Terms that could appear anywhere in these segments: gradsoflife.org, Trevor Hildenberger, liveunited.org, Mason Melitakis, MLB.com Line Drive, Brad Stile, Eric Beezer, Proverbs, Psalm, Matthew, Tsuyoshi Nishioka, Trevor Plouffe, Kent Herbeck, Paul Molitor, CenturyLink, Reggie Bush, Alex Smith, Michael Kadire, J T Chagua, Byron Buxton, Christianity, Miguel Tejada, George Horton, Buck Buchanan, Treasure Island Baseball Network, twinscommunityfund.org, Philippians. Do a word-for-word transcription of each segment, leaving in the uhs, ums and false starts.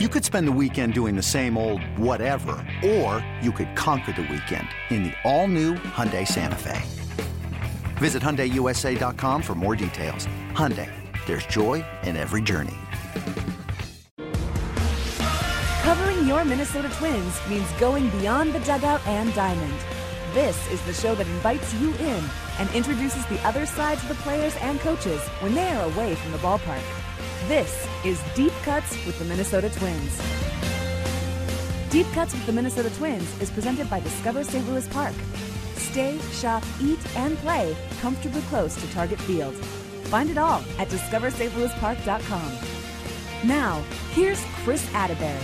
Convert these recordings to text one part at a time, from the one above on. You could spend the weekend doing the same old whatever, or you could conquer the weekend in the all-new Hyundai Santa Fe. Visit Hyundai U S A dot com for more details. Hyundai, there's joy in every journey. Covering your Minnesota Twins means going beyond the dugout and diamond. This is the show that invites you in and introduces the other side to the players and coaches when they are away from the ballpark. This is Deep Cuts with the Minnesota Twins. Deep Cuts with the Minnesota Twins is presented by Discover Saint Louis Park. Stay, shop, eat, and play comfortably close to Target Field. Find it all at discover st louis park dot com. Now, here's Chris Atterbury.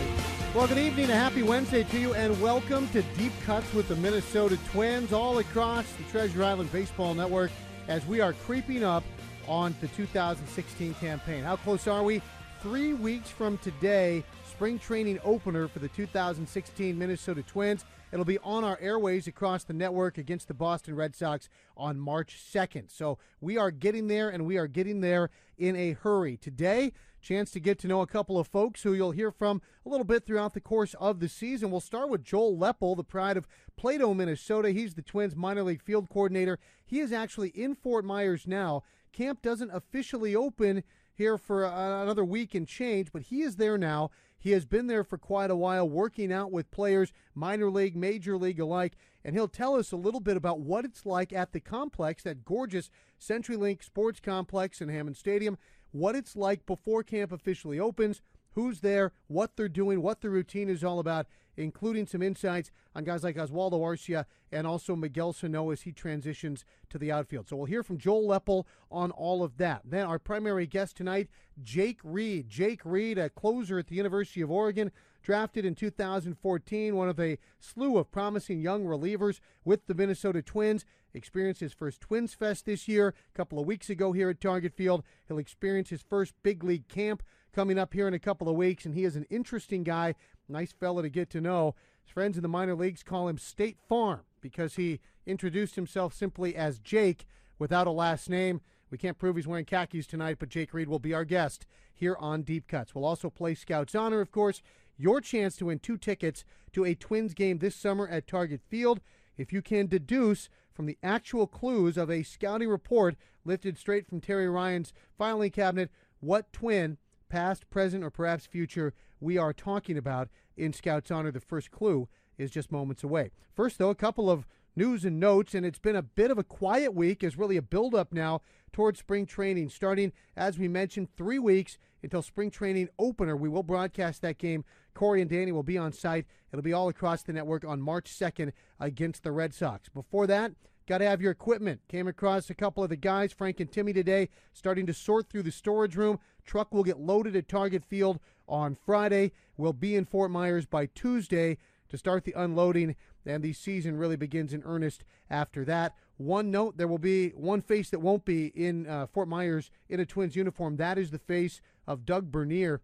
Well, good evening, a happy Wednesday to you, and welcome to Deep Cuts with the Minnesota Twins all across the Treasure Island Baseball Network as we are creeping up on the two thousand sixteen campaign. How close are we? Three weeks from today, spring training opener for the two thousand sixteen Minnesota Twins. It'll be on our airways across the network against the Boston Red Sox on March second. So we are getting there, and we are getting there in a hurry. Today, chance to get to know a couple of folks who you'll hear from a little bit throughout the course of the season. We'll start with Joel Lepel, the pride of Plato, Minnesota. He's the Twins minor league field coordinator. He is actually in Fort Myers now. Camp doesn't officially open here for uh, another week and change, but he is there now. He has been there for quite a while, working out with players, minor league, major league alike, and he'll tell us a little bit about what it's like at the complex, that gorgeous CenturyLink Sports Complex in Hammond Stadium, what it's like before camp officially opens, who's there, what they're doing, what the routine is all about, including some insights on guys like Oswaldo Arcia and also Miguel Sano as he transitions to the outfield. So we'll hear from Joel Lepel on all of that. Then our primary guest tonight, Jake Reed. Jake Reed, a closer at the University of Oregon, drafted in two thousand fourteen, one of a slew of promising young relievers with the Minnesota Twins. Experienced his first Twins Fest this year, a couple of weeks ago here at Target Field. He'll experience his first big league camp coming up here in a couple of weeks, and he is an interesting guy. Nice fellow to get to know. His friends in the minor leagues call him State Farm because he introduced himself simply as Jake without a last name. We can't prove he's wearing khakis tonight, but Jake Reed will be our guest here on Deep Cuts. We'll also play Scout's Honor, of course, your chance to win two tickets to a Twins game this summer at Target Field if you can deduce from the actual clues of a scouting report lifted straight from Terry Ryan's filing cabinet what Twin, past, present, or perhaps future, we are talking about in Scout's Honor. The first clue is just moments away. First, though, a couple of news and notes, and it's been a bit of a quiet week. Is really a buildup now towards spring training, starting, as we mentioned, three weeks until spring training opener. We will broadcast that game. Corey and Danny will be on site. It'll be all across the network on March second against the Red Sox. Before that, got to have your equipment. Came across a couple of the guys, Frank and Timmy, today, starting to sort through the storage room. Truck will get loaded at Target Field on Friday. We'll be in Fort Myers by Tuesday to start the unloading, and the season really begins in earnest after that. One note, there will be one face that won't be in uh, Fort Myers in a Twins uniform. That is the face of Doug Bernier.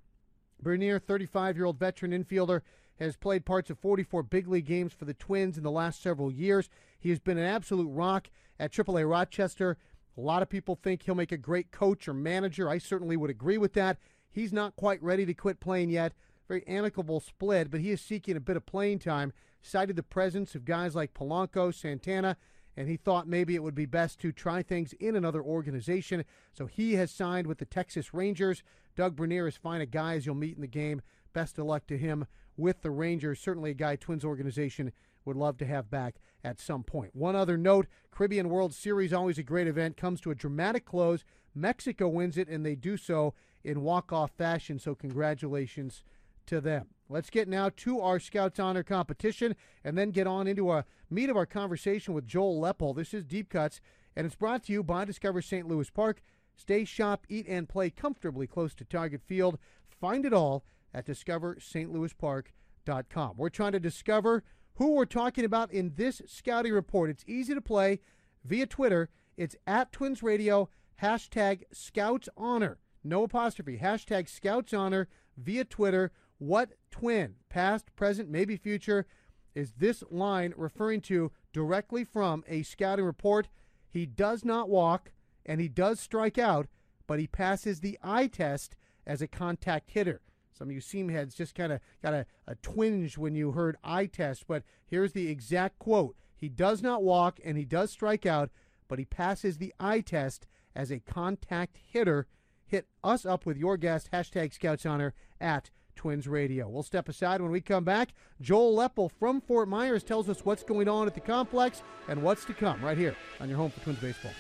Bernier, thirty-five-year-old veteran infielder, has played parts of forty-four big league games for the Twins in the last several years. He has been an absolute rock at triple A Rochester. A lot of people think he'll make a great coach or manager. I certainly would agree with that. He's not quite ready to quit playing yet. Very amicable split, but he is seeking a bit of playing time. Cited the presence of guys like Polanco, Santana, and he thought maybe it would be best to try things in another organization. So he has signed with the Texas Rangers. Doug Bernier is fine a guy as you'll meet in the game. Best of luck to him with the Rangers. Certainly a guy Twins organization would love to have back at some point. One other note, Caribbean World Series, always a great event, comes to a dramatic close. Mexico wins it, and they do so in walk-off fashion, so congratulations to them. Let's get now to our Scouts Honor competition and then get on into our meat of our conversation with Joel Lepel. This is Deep Cuts, and it's brought to you by Discover Saint Louis Park. Stay, shop, eat, and play comfortably close to Target Field. Find it all at discover st louis park dot com. We're trying to discover who we're talking about in this scouting report. It's easy to play via Twitter. It's at Twins Radio, hashtag Scouts Honor. No apostrophe, hashtag Scouts Honor via Twitter. What Twin, past, present, maybe future, is this line referring to directly from a scouting report? He does not walk, and he does strike out, but he passes the eye test as a contact hitter. Some of you seam heads just kind of got a, a twinge when you heard eye test, but here's the exact quote. He does not walk and he does strike out, but he passes the eye test as a contact hitter. Hit us up with your guest, hashtag Scouts Honor at Twins Radio. We'll step aside. When we come back, Joel Lepel from Fort Myers tells us what's going on at the complex and what's to come right here on your home for Twins baseball.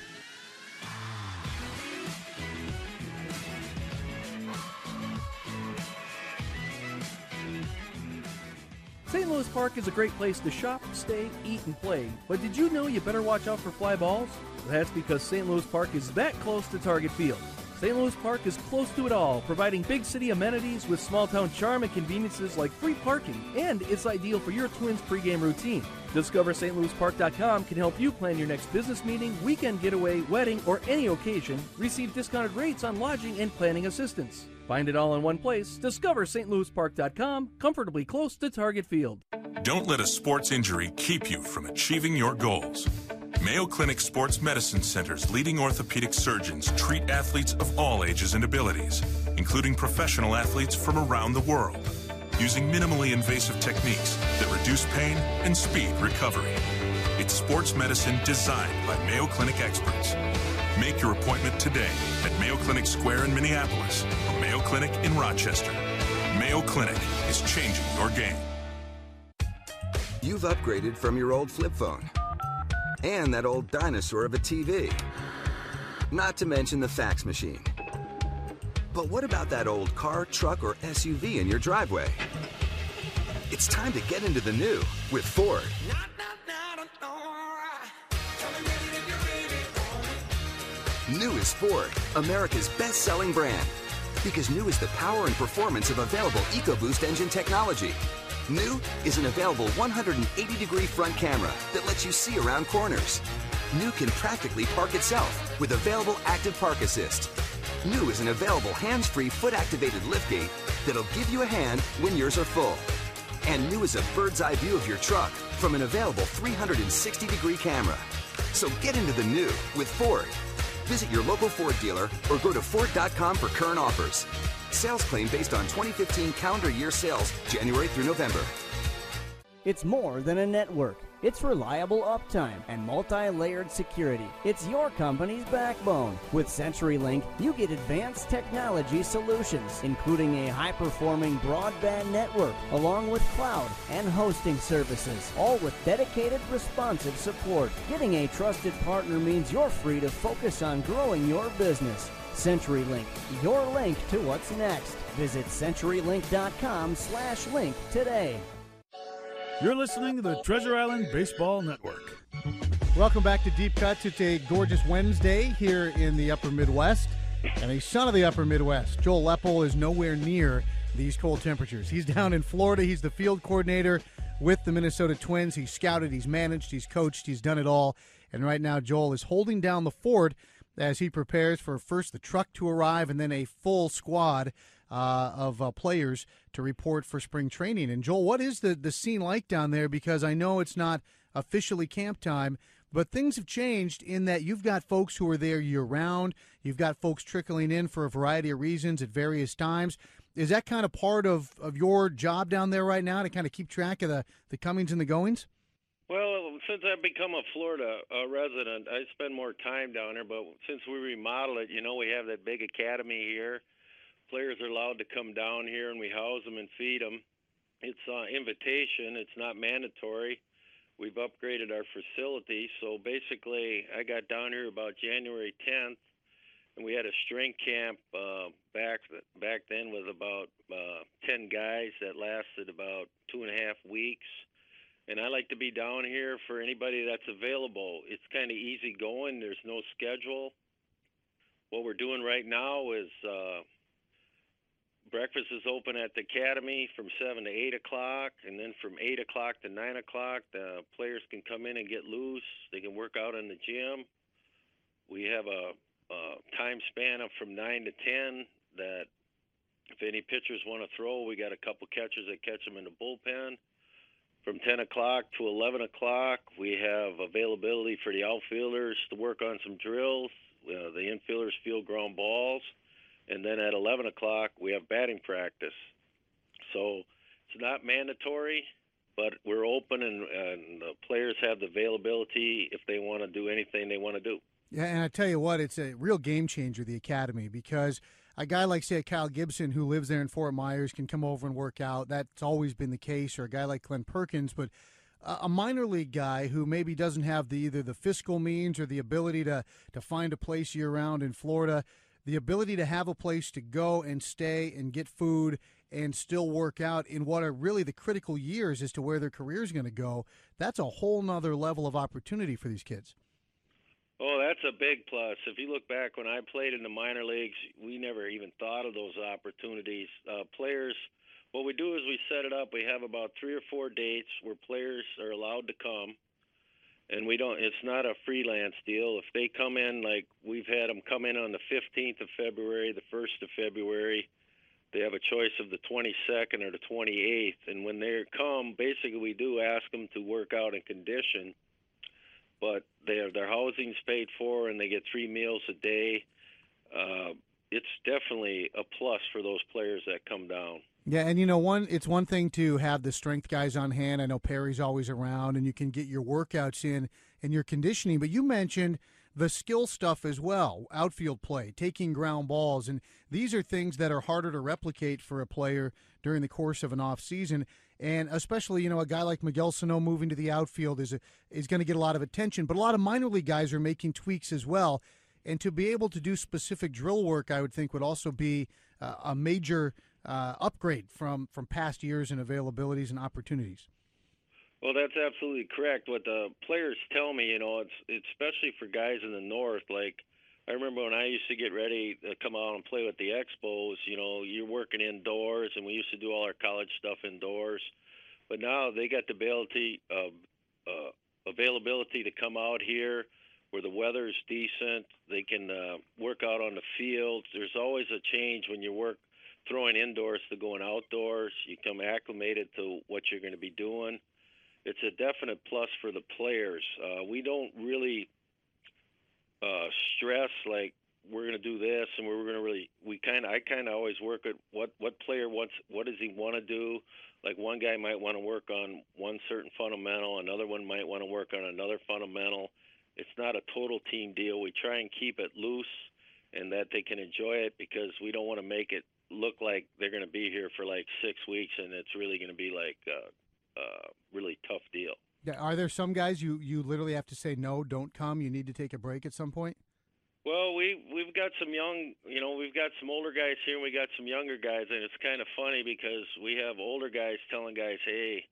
Saint Louis Park is a great place to shop, stay, eat, and play. But did you know you better watch out for fly balls? That's because Saint Louis Park is that close to Target Field. Saint Louis Park is close to it all, providing big city amenities with small-town charm and conveniences like free parking, and it's ideal for your Twins pregame routine. discover st louis park dot com can help you plan your next business meeting, weekend getaway, wedding, or any occasion. Receive discounted rates on lodging and planning assistance. Find it all in one place. discover st louis park dot com, comfortably close to Target Field. Don't let a sports injury keep you from achieving your goals. Mayo Clinic Sports Medicine Center's leading orthopedic surgeons treat athletes of all ages and abilities, including professional athletes from around the world, using minimally invasive techniques that reduce pain and speed recovery. It's sports medicine designed by Mayo Clinic experts. Make your appointment today at Mayo Clinic Square in Minneapolis or Mayo Clinic in Rochester. Mayo Clinic is changing your game. You've upgraded from your old flip phone and that old dinosaur of a T V. Not to mention the fax machine. But what about that old car, truck, or S U V in your driveway? It's time to get into the new with Ford. New is Ford, America's best-selling brand. Because new is the power and performance of available EcoBoost engine technology. New is an available one hundred eighty degree front camera that lets you see around corners. New can practically park itself with available active park assist. New is an available hands-free foot-activated liftgate that'll give you a hand when yours are full. And new is a bird's-eye view of your truck from an available three hundred sixty degree camera. So get into the new with Ford. Visit your local Ford dealer or go to Ford dot com for current offers. Sales claim based on twenty fifteen calendar year sales, January through November. It's more than a network. It's reliable uptime and multi-layered security. It's your company's backbone. With CenturyLink, you get advanced technology solutions, including a high-performing broadband network, along with cloud and hosting services, all with dedicated, responsive support. Getting a trusted partner means you're free to focus on growing your business. CenturyLink, your link to what's next. Visit century link dot com slash link today. You're listening to the Treasure Island Baseball Network. Welcome back to Deep Cuts. It's a gorgeous Wednesday here in the Upper Midwest, and a son of the Upper Midwest, Joel Lepel, is nowhere near these cold temperatures. He's down in Florida. He's the field coordinator with the Minnesota Twins. He's scouted, he's managed, he's coached, he's done it all. And right now, Joel is holding down the fort as he prepares for first the truck to arrive and then a full squad Uh, of uh, players to report for spring training. And Joel, what is the, the scene like down there? Because I know it's not officially camp time, but things have changed in that you've got folks who are there year-round. You've got folks trickling in for a variety of reasons at various times. Is that kind of part of, of your job down there right now to kind of keep track of the, the comings and the goings? Well, since I've become a Florida uh, resident, I spend more time down there. But since we remodeled it, you know, we have that big academy here. Players are allowed to come down here, and we house them and feed them. It's an invitation. It's not mandatory. We've upgraded our facility. So basically, I got down here about January tenth, and we had a strength camp uh, back back then with about uh, ten guys that lasted about two and a half weeks. And I like to be down here for anybody that's available. It's kind of easy going. There's no schedule. What we're doing right now is uh, – breakfast is open at the academy from seven to eight o'clock, and then from eight o'clock to nine o'clock, the players can come in and get loose. They can work out in the gym. We have a, a time span of from nine to ten that if any pitchers want to throw, we got a couple catchers that catch them in the bullpen. From ten o'clock to eleven o'clock, we have availability for the outfielders to work on some drills. Uh, the infielders field ground balls. And then at eleven o'clock, we have batting practice. So it's not mandatory, but we're open, and, and the players have the availability if they want to do anything they want to do. Yeah, and I tell you what, it's a real game changer, the academy, because a guy like, say, Kyle Gibson, who lives there in Fort Myers, can come over and work out. That's always been the case, or a guy like Glenn Perkins. But a minor league guy who maybe doesn't have the either the fiscal means or the ability to, to find a place year-round in Florida, the ability to have a place to go and stay and get food and still work out in what are really the critical years as to where their career is going to go, that's a whole nother level of opportunity for these kids. Oh, that's a big plus. If you look back when I played in the minor leagues, we never even thought of those opportunities. Uh, players, what we do is we set it up. We have about three or four dates where players are allowed to come, and we don't. It's not a freelance deal. If they come in, like we've had them come in on the fifteenth of February, the first of February, they have a choice of the twenty-second or the twenty-eighth. And when they come, basically we do ask them to work out and condition, but their their housing's paid for, and they get three meals a day. Uh, it's definitely a plus for those players that come down. Yeah, and you know, one it's one thing to have the strength guys on hand. I know Perry's always around, and you can get your workouts in and your conditioning. But you mentioned the skill stuff as well, outfield play, taking ground balls, and these are things that are harder to replicate for a player during the course of an off season. And especially, you know, a guy like Miguel Sano moving to the outfield is a, is going to get a lot of attention. But a lot of minor league guys are making tweaks as well. And to be able to do specific drill work, I would think, would also be uh, a major uh, upgrade from, from past years and availabilities and opportunities. Well, that's absolutely correct. What the players tell me, you know, it's, it's especially for guys in the north. Like, I remember when I used to get ready to come out and play with the Expos, you know, you're working indoors, and we used to do all our college stuff indoors. But now they got the ability, uh, uh, availability to come out here where the weather is decent. They can uh, work out on the field. There's always a change when you work throwing indoors to going outdoors. You come acclimated to what you're going to be doing. It's a definite plus for the players. Uh, we don't really Uh, stress like we're going to do this and we're going to really we kind of I kind of always work at what what player wants, what does he want to do. Like one guy might want to work on one certain fundamental, another one might want to work on another fundamental. It's not a total team deal. We try and keep it loose and that they can enjoy it, because we don't want to make it look like they're going to be here for like six weeks and it's really going to be like a, a really tough deal. Are there some guys you, you literally have to say, no, don't come, you need to take a break at some point? Well, we, we've got some young, you know, we've got some older guys here and we got some younger guys, and it's kind of funny because we have older guys telling guys, hey,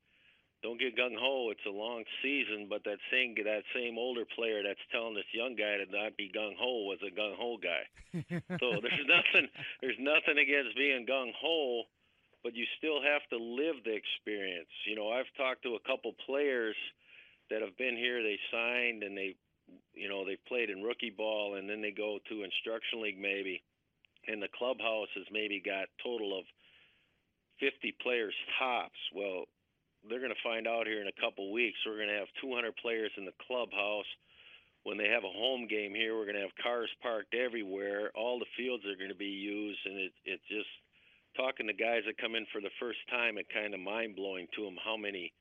don't get gung-ho, it's a long season, but that same, that same older player that's telling this young guy to not be gung-ho was a gung-ho guy. So there's nothing, there's nothing against being gung-ho, but you still have to live the experience. You know, I've talked to a couple players that have been here, they signed and they, you know, they played in rookie ball and then they go to instruction league maybe, and the clubhouse has maybe got total of fifty players tops. Well, they're going to find out here in a couple weeks, we're going to have two hundred players in the clubhouse. When they have a home game here, we're going to have cars parked everywhere. All the fields are going to be used, and it, it just, talking to guys that come in for the first time, it kind of mind-blowing to them how many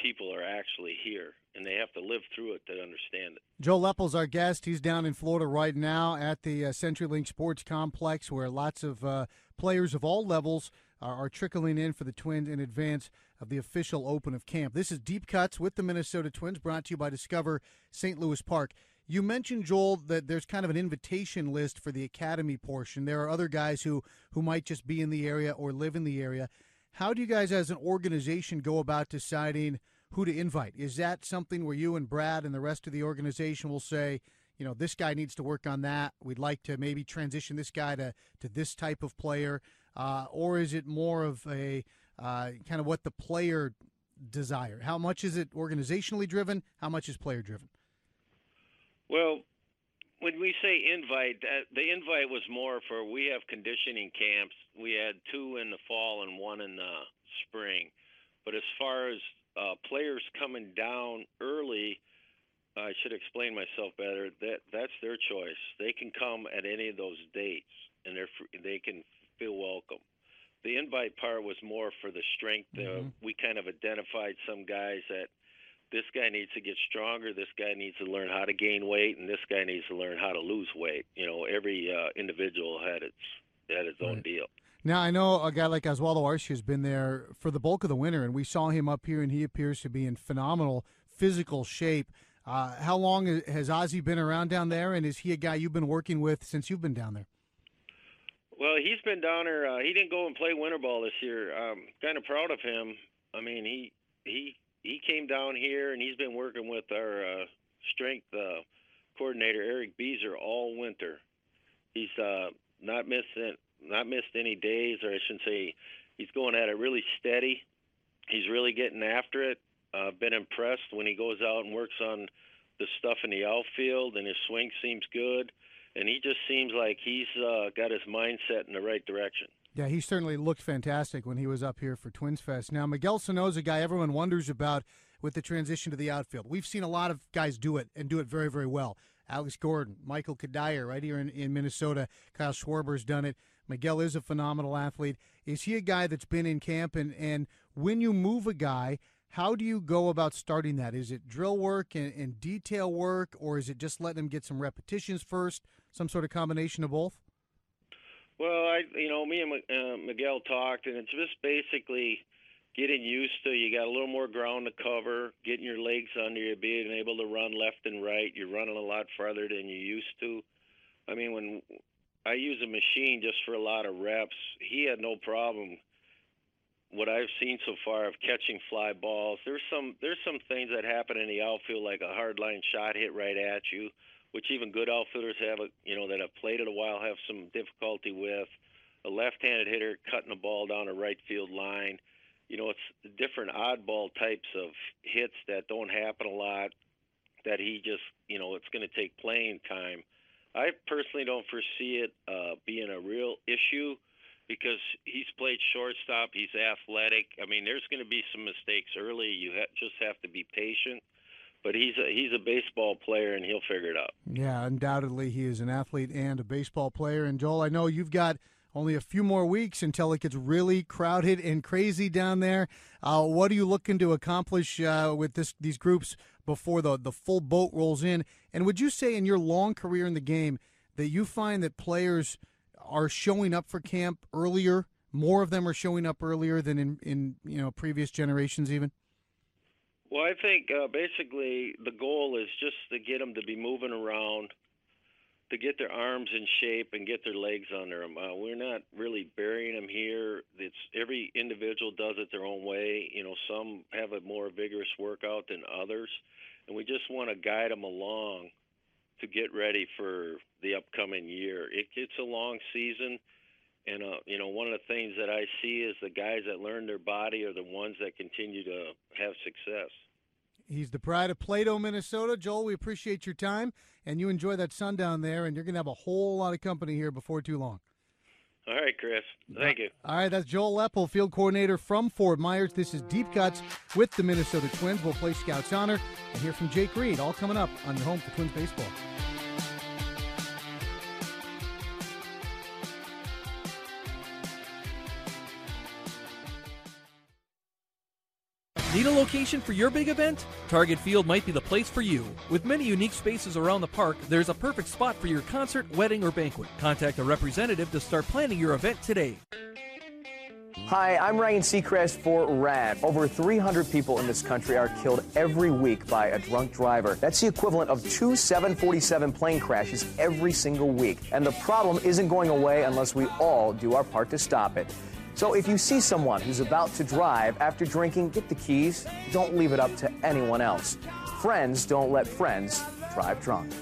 people are actually here, and they have to live through it to understand it. Joel Lepel's our guest. He's down in Florida right now at the uh, CenturyLink Sports Complex, where lots of uh, players of all levels are, are trickling in for the Twins in advance of the official open of camp. This is Deep Cuts with the Minnesota Twins, brought to you by Discover Saint Louis Park. You mentioned, Joel, that there's kind of an invitation list for the academy portion. There are other guys who, who might just be in the area or live in the area. How do you guys as an organization go about deciding who to invite? Is that something where you and Brad and the rest of the organization will say, you know, this guy needs to work on that, we'd like to maybe transition this guy to, to this type of player? Uh, or is it more of a uh, kind of what the player desire? How much is it organizationally driven? How much is player driven? Well, when we say invite, that, the invite was more for, we have conditioning camps. We had two in the fall and one in the spring. But as far as uh, players coming down early, I should explain myself better. That that's their choice. They can come at any of those dates, and they're, they can feel welcome. the invite part was more for the strength. Mm-hmm. Uh, we kind of identified some guys that this guy needs to get stronger, this guy needs to learn how to gain weight, and this guy needs to learn how to lose weight. You know, every uh, individual had its had its own right. deal. Now, I know a guy like Oswaldo Arcia has been there for the bulk of the winter, and we saw him up here, and he appears to be in phenomenal physical shape. Uh, how long has Ozzy been around down there, and is he a guy you've been working with since you've been down there? Well, he's been down there. Uh, he didn't go and play winter ball this year. I'm kind of proud of him. I mean, he he he came down here, and he's been working with our uh, strength uh, coordinator, Eric Beezer, all winter. He's uh, not missing not missed any days, or I shouldn't say he's going at it really steady. He's really getting after it. I've uh, been impressed when he goes out and works on the stuff in the outfield, and his swing seems good. And he just seems like he's uh, got his mindset in the right direction. Yeah, he certainly looked fantastic when he was up here for Twins Fest. Now, Miguel Sano is a guy everyone wonders about with the transition to the outfield. We've seen a lot of guys do it and do it very, very well. Alex Gordon, Michael Kadire right here in, in Minnesota. Kyle Schwarber's done it. Miguel is a phenomenal athlete. Is he a guy that's been in camp? And, and when you move a guy, how do you go about starting that? Is it drill work and, and detail work, or is it just letting them get some repetitions first, some sort of combination of both? Well, I, you know, me and uh, Miguel talked, and it's just basically getting used to you got a little more ground to cover, getting your legs under you, being able to run left and right. You're running a lot farther than you used to. I mean, when I use a machine just for a lot of reps, he had no problem. What I've seen so far of catching fly balls, there's some there's some things that happen in the outfield, like a hard line shot hit right at you, which even good outfielders have, a, you know, that have played it a while have some difficulty with. A left-handed hitter cutting a ball down a right field line, you know, it's different oddball types of hits that don't happen a lot. That he just, you know, it's going to take playing time. I personally don't foresee it uh, being a real issue, because he's played shortstop, he's athletic. I mean, there's going to be some mistakes early. You ha- just have to be patient. But he's a, he's a baseball player, and he'll figure it out. Yeah, undoubtedly he is an athlete and a baseball player. And, Joel, I know you've got only a few more weeks until it gets really crowded and crazy down there. Uh, what are you looking to accomplish uh, with this these groups before the, the full boat rolls in? And would you say in your long career in the game that you find that players – are showing up for camp earlier? More of them are showing up earlier than in, in you know, previous generations even? Well, I think uh, basically the goal is just to get them to be moving around, to get their arms in shape and get their legs under them. Uh, we're not really burying them here. It's every individual does it their own way. You know, some have a more vigorous workout than others, and we just want to guide them along to get ready for the upcoming year. It, it's a long season, and uh, you know, one of the things that I see is the guys that learn their body are the ones that continue to have success. He's the pride of Plato, Minnesota. Joel, we appreciate your time, and you enjoy that sun down there, and you're going to have a whole lot of company here before too long. All right, Chris. Thank you. All right, that's Joel Lepel, field coordinator from Fort Myers. This is Deep Cuts with the Minnesota Twins. We'll play Scout's Honor and hear from Jake Reed, all coming up on your home for Twins baseball. Need a location for your big event? Target Field might be the place for you. With many unique spaces around the park, there's a perfect spot for your concert, wedding, or banquet. Contact a representative to start planning your event today. Hi, I'm Ryan Seacrest for R A D. Over three hundred people in this country are killed every week by a drunk driver. That's the equivalent of two seven forty-seven plane crashes every single week. And the problem isn't going away unless we all do our part to stop it. So if you see someone who's about to drive after drinking, get the keys. Don't leave it up to anyone else. Friends don't let friends drive drunk.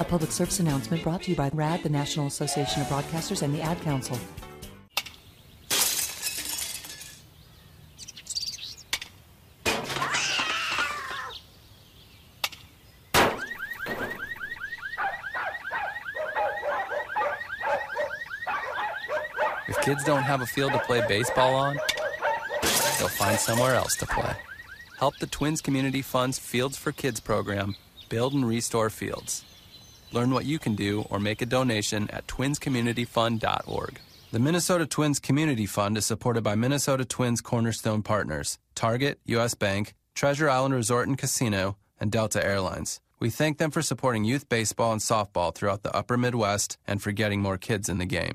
A public service announcement brought to you by R A D, the National Association of Broadcasters, and the Ad Council. Kids don't have a field to play baseball on, they'll find somewhere else to play. Help the Twins Community Fund's Fields for Kids program build and restore fields. Learn what you can do or make a donation at twins community fund dot org. The Minnesota Twins Community Fund is supported by Minnesota Twins Cornerstone Partners, Target, U S. Bank, Treasure Island Resort and Casino, and Delta Airlines. We thank them for supporting youth baseball and softball throughout the upper Midwest and for getting more kids in the game.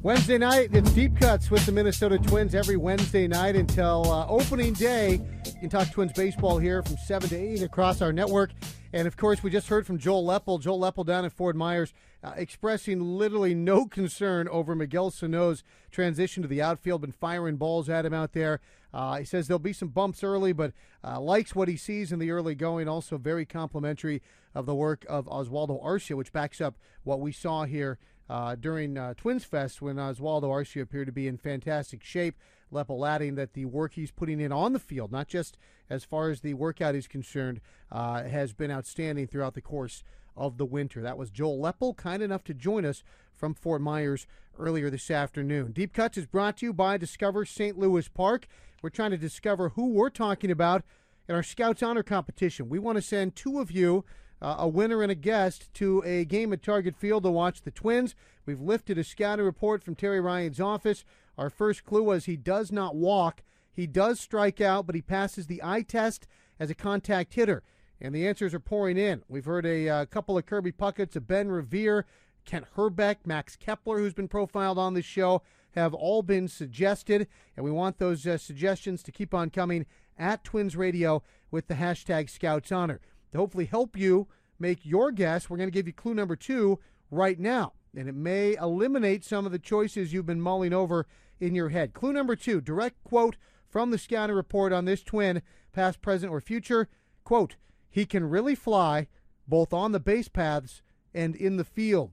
Wednesday night, it's Deep Cuts with the Minnesota Twins every Wednesday night until uh, opening day. You can talk Twins baseball here from seven to eight across our network. And, of course, we just heard from Joel Lepel. Joel Lepel down at Ford Myers uh, expressing literally no concern over Miguel Sano's transition to the outfield, been firing balls at him out there. Uh, he says there'll be some bumps early, but uh, likes what he sees in the early going. Also very complimentary of the work of Oswaldo Arcia, which backs up what we saw here Uh, during uh, Twins Fest when Oswaldo Arcia appeared to be in fantastic shape. Lepel adding that the work he's putting in on the field, not just as far as the workout is concerned, uh, has been outstanding throughout the course of the winter. That was Joel Lepel, kind enough to join us from Fort Myers earlier this afternoon. Deep Cuts is brought to you by Discover Saint Louis Park. We're trying to discover who we're talking about in our Scouts Honor Competition. We want to send two of you, Uh, a winner and a guest, to a game at Target Field to watch the Twins. We've lifted a scouting report from Terry Ryan's office. Our first clue was he does not walk. He does strike out, but he passes the eye test as a contact hitter. And the answers are pouring in. We've heard a uh, couple of Kirby Puckett's, a Ben Revere, Kent Herbeck, Max Kepler, who's been profiled on this show, have all been suggested. And we want those uh, suggestions to keep on coming at Twins Radio with the hashtag Scouts Honor. To hopefully help you make your guess, we're going to give you clue number two right now, and it may eliminate some of the choices you've been mulling over in your head. Clue number two, direct quote from the scouting report on this Twin, past, present, or future. Quote, he can really fly both on the base paths and in the field.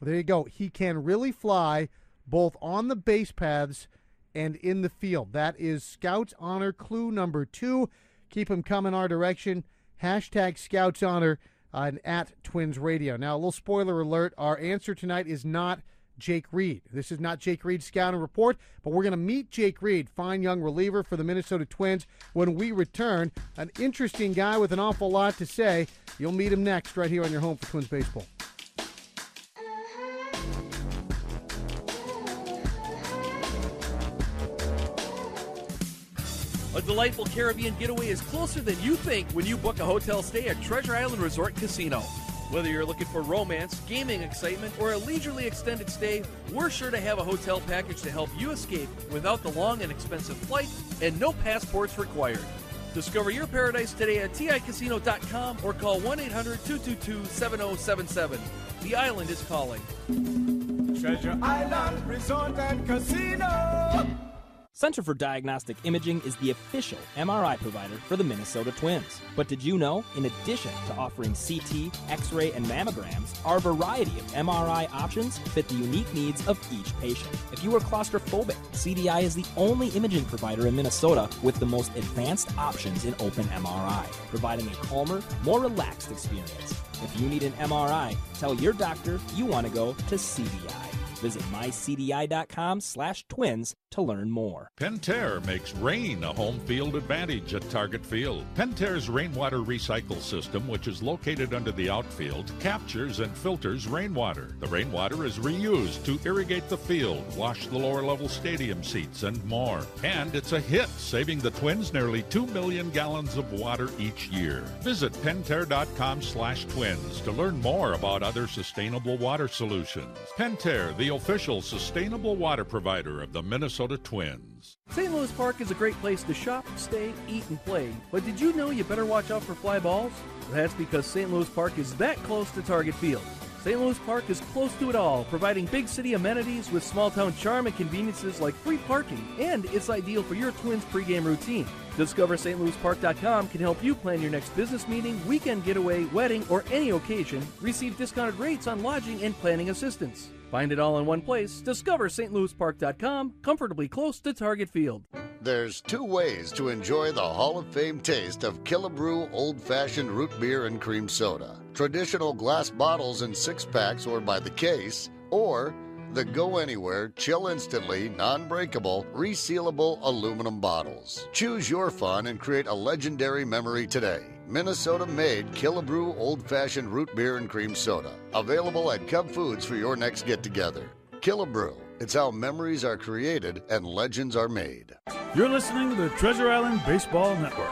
Well, there you go. He can really fly both on the base paths and in the field. That is Scouts Honor clue number two. Keep them coming our direction. Hashtag Scouts Honor uh, and at Twins Radio. Now, a little spoiler alert. Our answer tonight is not Jake Reed. This is not Jake Reed's scouting report, but we're going to meet Jake Reed, fine young reliever for the Minnesota Twins, when we return. An interesting guy with an awful lot to say. You'll meet him next right here on your home for Twins baseball. A delightful Caribbean getaway is closer than you think when you book a hotel stay at Treasure Island Resort Casino. Whether you're looking for romance, gaming excitement, or a leisurely extended stay, we're sure to have a hotel package to help you escape without the long and expensive flight and no passports required. Discover your paradise today at T I Casino dot com or call one eight hundred two two two seven zero seven seven. The island is calling. Treasure Island Resort and Casino. Center for Diagnostic Imaging is the official M R I provider for the Minnesota Twins. But did you know, in addition to offering C T, X-ray, and mammograms, our variety of M R I options fit the unique needs of each patient. If you are claustrophobic, C D I is the only imaging provider in Minnesota with the most advanced options in open M R I, providing a calmer, more relaxed experience. If you need an M R I, tell your doctor you want to go to C D I. Visit mycdi dot com slash twins to learn more. Pentair makes rain a home field advantage at Target Field. Pentair's rainwater recycle system, which is located under the outfield, captures and filters rainwater. The rainwater is reused to irrigate the field, wash the lower-level stadium seats, and more. And it's a hit, saving the Twins nearly two million gallons of water each year. Visit pentair dot com slash twins to learn more about other sustainable water solutions. Pentair, the official sustainable water provider of the Minnesota Twins. Saint Louis Park is a great place to shop, stay, eat, and play. But did you know you better watch out for fly balls? That's because Saint Louis Park is that close to Target Field. Saint Louis Park is close to it all, providing big city amenities with small-town charm and conveniences like free parking, and it's ideal for your Twins pregame routine. discover st louis park dot com can help you plan your next business meeting, weekend getaway, wedding, or any occasion. Receive discounted rates on lodging and planning assistance. Find it all in one place. discover st louis park dot com, comfortably close to Target Field. There's two ways to enjoy the Hall of Fame taste of Killebrew Old Fashioned Root Beer and Cream Soda. Traditional glass bottles in six-packs or by the case, or the go-anywhere, chill-instantly, non-breakable, resealable aluminum bottles. Choose your fun and create a legendary memory today. Minnesota-made Killebrew Old Fashioned Root Beer and Cream Soda. Available at Cub Foods for your next get-together. Killebrew. It's how memories are created and legends are made. You're listening to the Treasure Island Baseball Network.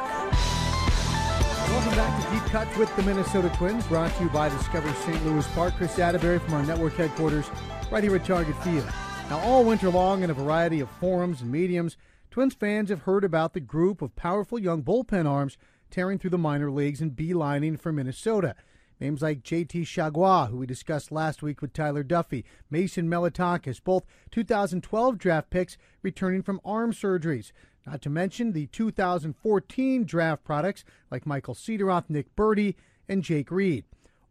Welcome back to Deep Cuts with the Minnesota Twins, brought to you by Discover Saint Louis Park. Chris Atterbury from our network headquarters right here at Target Field. Now, all winter long in a variety of forums and mediums, Twins fans have heard about the group of powerful young bullpen arms tearing through the minor leagues and beelining for Minnesota. Names like J T Chagua, who we discussed last week with Tyler Duffy, Mason Melitakis, both two thousand twelve draft picks returning from arm surgeries. Not to mention the two thousand fourteen draft products like Michael Sideroth, Nick Burdi, and Jake Reed.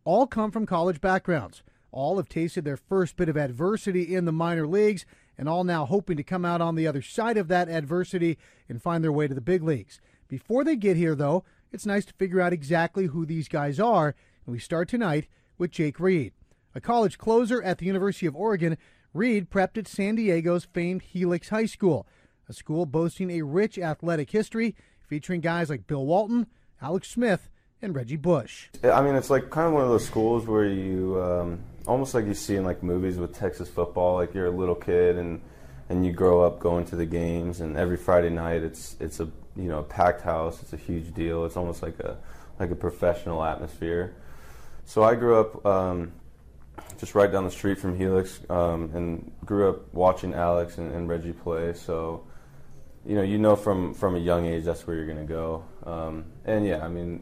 All come from college backgrounds. All have tasted their first bit of adversity in the minor leagues, and all now hoping to come out on the other side of that adversity and find their way to the big leagues. Before they get here, though, it's nice to figure out exactly who these guys are. We start tonight with Jake Reed. A college closer at the University of Oregon, Reed prepped at San Diego's famed Helix High School, a school boasting a rich athletic history featuring guys like Bill Walton, Alex Smith, and Reggie Bush. I mean, it's like kind of one of those schools where you, um, almost like you see in like movies with Texas football, like you're a little kid and, and you grow up going to the games, and every Friday night it's it's a you know a packed house, it's a huge deal, it's almost like a like a professional atmosphere. So I grew up um, just right down the street from Helix, um, and grew up watching Alex and, and Reggie play. So, you know, you know from, from a young age that's where you're going to go. Um, and yeah, I mean,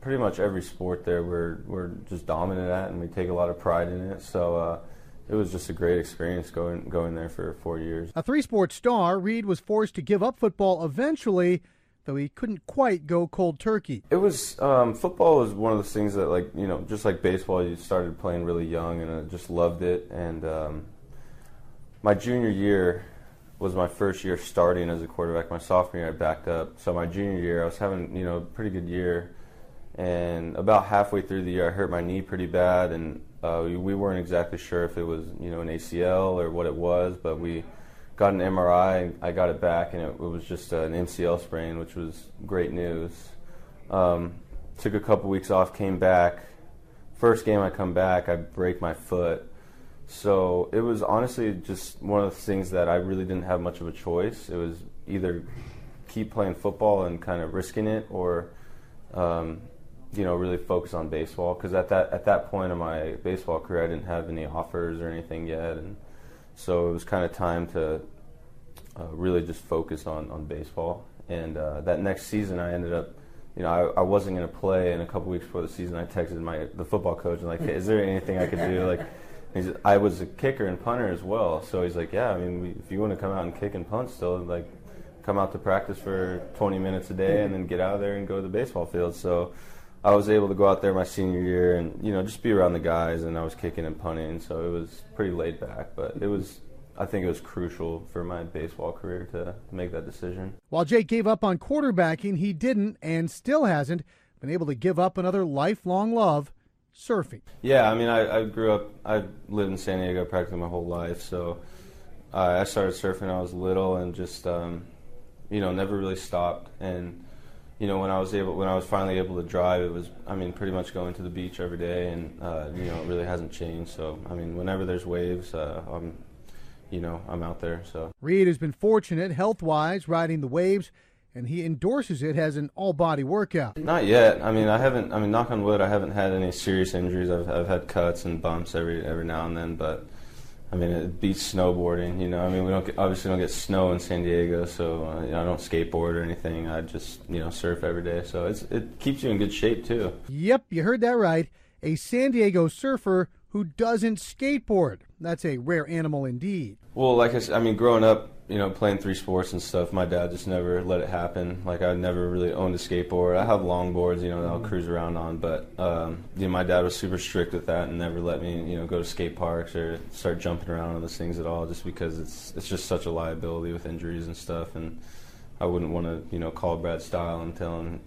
pretty much every sport there we're we're just dominant at, and we take a lot of pride in it. So uh, it was just a great experience going going there for four years. A three-sport star, Reed was forced to give up football eventually, though he couldn't quite go cold turkey. It was, um, football was one of those things that, like, you know, just like baseball, you started playing really young, and I just loved it. And um, my junior year was my first year starting as a quarterback. My sophomore year, I backed up. So my junior year, I was having, you know, a pretty good year. And about halfway through the year, I hurt my knee pretty bad, and uh, we, we weren't exactly sure if it was, you know, an A C L or what it was, but we got an M R I, and I got it back, and it, it was just an M C L sprain, which was great news. Um, took a couple weeks off, came back. First game I come back, I break my foot. So it was honestly just one of the things that I really didn't have much of a choice. It was either keep playing football and kind of risking it, or um, you know, really focus on baseball. Because at that at that point in my baseball career, I didn't have any offers or anything yet, and so it was kind of time to uh, really just focus on, on baseball. And uh, that next season, I ended up, you know, I, I wasn't going to play. And a couple weeks before the season, I texted my the football coach and like, hey, is there anything I could do? Like, he's, I was a kicker and punter as well. So he's like, yeah, I mean, we, if you want to come out and kick and punt still, like, come out to practice for twenty minutes a day and then get out of there and go to the baseball field. So I was able to go out there my senior year and, you know, just be around the guys, and I was kicking and punting, so it was pretty laid back. But it was, I think it was crucial for my baseball career to make that decision. While Jake gave up on quarterbacking, he didn't, and still hasn't, been able to give up another lifelong love, surfing? Yeah, I mean, I, I grew up, I lived in San Diego practically my whole life, so uh, I started surfing when I was little and just, um, you know, never really stopped. And, you know, when I was able, when I was finally able to drive, it was, I mean, pretty much going to the beach every day, and, uh, you know, it really hasn't changed. So, I mean, whenever there's waves, uh, I'm, you know, I'm out there, so. Reed has been fortunate health-wise riding the waves, and he endorses it as an all-body workout. Not yet. I mean, I haven't, I mean, knock on wood, I haven't had any serious injuries. I've, I've had cuts and bumps every every now and then, but, I mean, it beats snowboarding, you know. I mean, we don't get, obviously don't get snow in San Diego, so uh, you know, I don't skateboard or anything. I just, you know, surf every day, so it's, it keeps you in good shape, too. Yep, you heard that right. A San Diego surfer who doesn't skateboard. That's a rare animal indeed. Well, like I said, I mean, growing up, you know, playing three sports and stuff, my dad just never let it happen. Like, I never really owned a skateboard. I have longboards, you know, that I'll cruise around on, but, um, you know, my dad was super strict with that and never let me, you know, go to skate parks or start jumping around on those things at all, just because it's it's just such a liability with injuries and stuff, and I wouldn't want to, you know, call Brad Stile and tell him,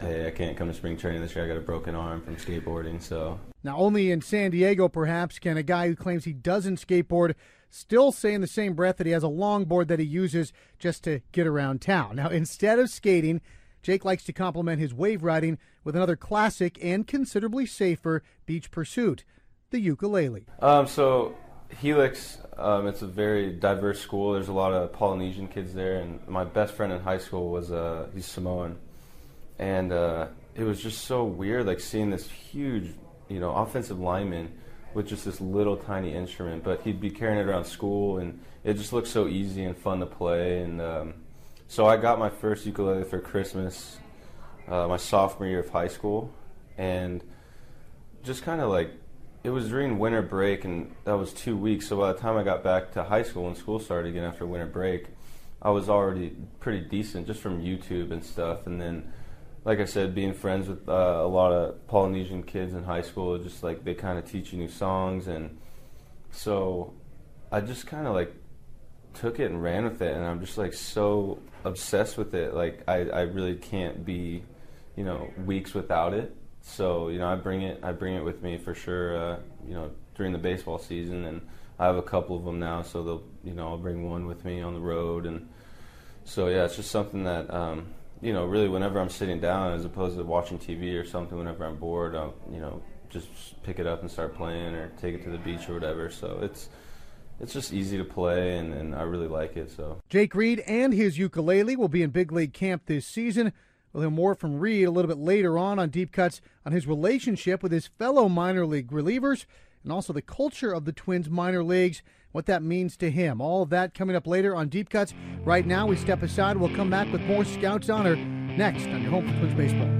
hey, I can't come to spring training this year. I got a broken arm from skateboarding, so. Now, only in San Diego, perhaps, can a guy who claims he doesn't skateboard still say in the same breath that he has a longboard that he uses just to get around town. Now, instead of skating, Jake likes to complement his wave riding with another classic and considerably safer beach pursuit, the ukulele. Um, so, Helix, um, it's a very diverse school. There's a lot of Polynesian kids there, and my best friend in high school was, uh, he's Samoan, and uh, it was just so weird, like, seeing this huge, you know, offensive lineman with just this little tiny instrument, but he'd be carrying it around school, and it just looked so easy and fun to play. And um, so I got my first ukulele for Christmas, uh, my sophomore year of high school, and just kind of like, it was during winter break, and that was two weeks, so by the time I got back to high school and school started again after winter break, I was already pretty decent just from YouTube and stuff. And then, like I said, being friends with uh, a lot of Polynesian kids in high school, just like they kind of teach you new songs, and so I just kind of like took it and ran with it, and I'm just like so obsessed with it. Like I, I really can't be, you know, weeks without it. So, you know, I bring it, I bring it with me for sure. Uh, you know, during the baseball season, and I have a couple of them now, so they'll, you know, I'll bring one with me on the road, and so yeah, it's just something that. Um, You know, really, whenever I'm sitting down, as opposed to watching T V or something, whenever I'm bored, I'll, you know, just pick it up and start playing, or take it to the beach or whatever. So it's it's just easy to play, and, and I really like it. So Jake Reed and his ukulele will be in big league camp this season. We'll hear more from Reed a little bit later on on Deep Cuts on his relationship with his fellow minor league relievers, and also the culture of the Twins minor leagues, what that means to him. All of that coming up later on Deep Cuts. Right now, we step aside. We'll come back with more Scouts Honor next on your home for Twins baseball.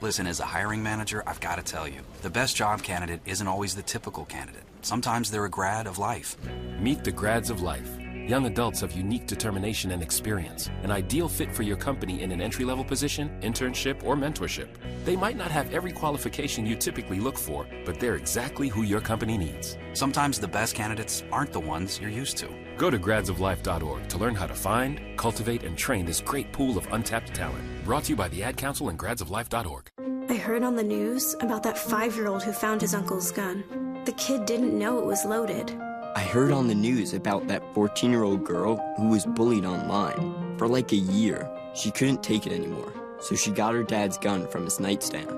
Listen, as a hiring manager, I've got to tell you, the best job candidate isn't always the typical candidate. Sometimes they're a grad of life. Meet the grads of life. Young adults of unique determination and experience, an ideal fit for your company in an entry-level position, internship, or mentorship. They might not have every qualification you typically look for, but they're exactly who your company needs. Sometimes the best candidates aren't the ones you're used to. Go to grads of life dot org to learn how to find, cultivate, and train this great pool of untapped talent. Brought to you by the Ad Council and grads of life dot org. I heard on the news about that five-year-old who found his uncle's gun. The kid didn't know it was loaded. I heard on the news about that fourteen-year-old girl who was bullied online. For like a year, she couldn't take it anymore, so she got her dad's gun from his nightstand.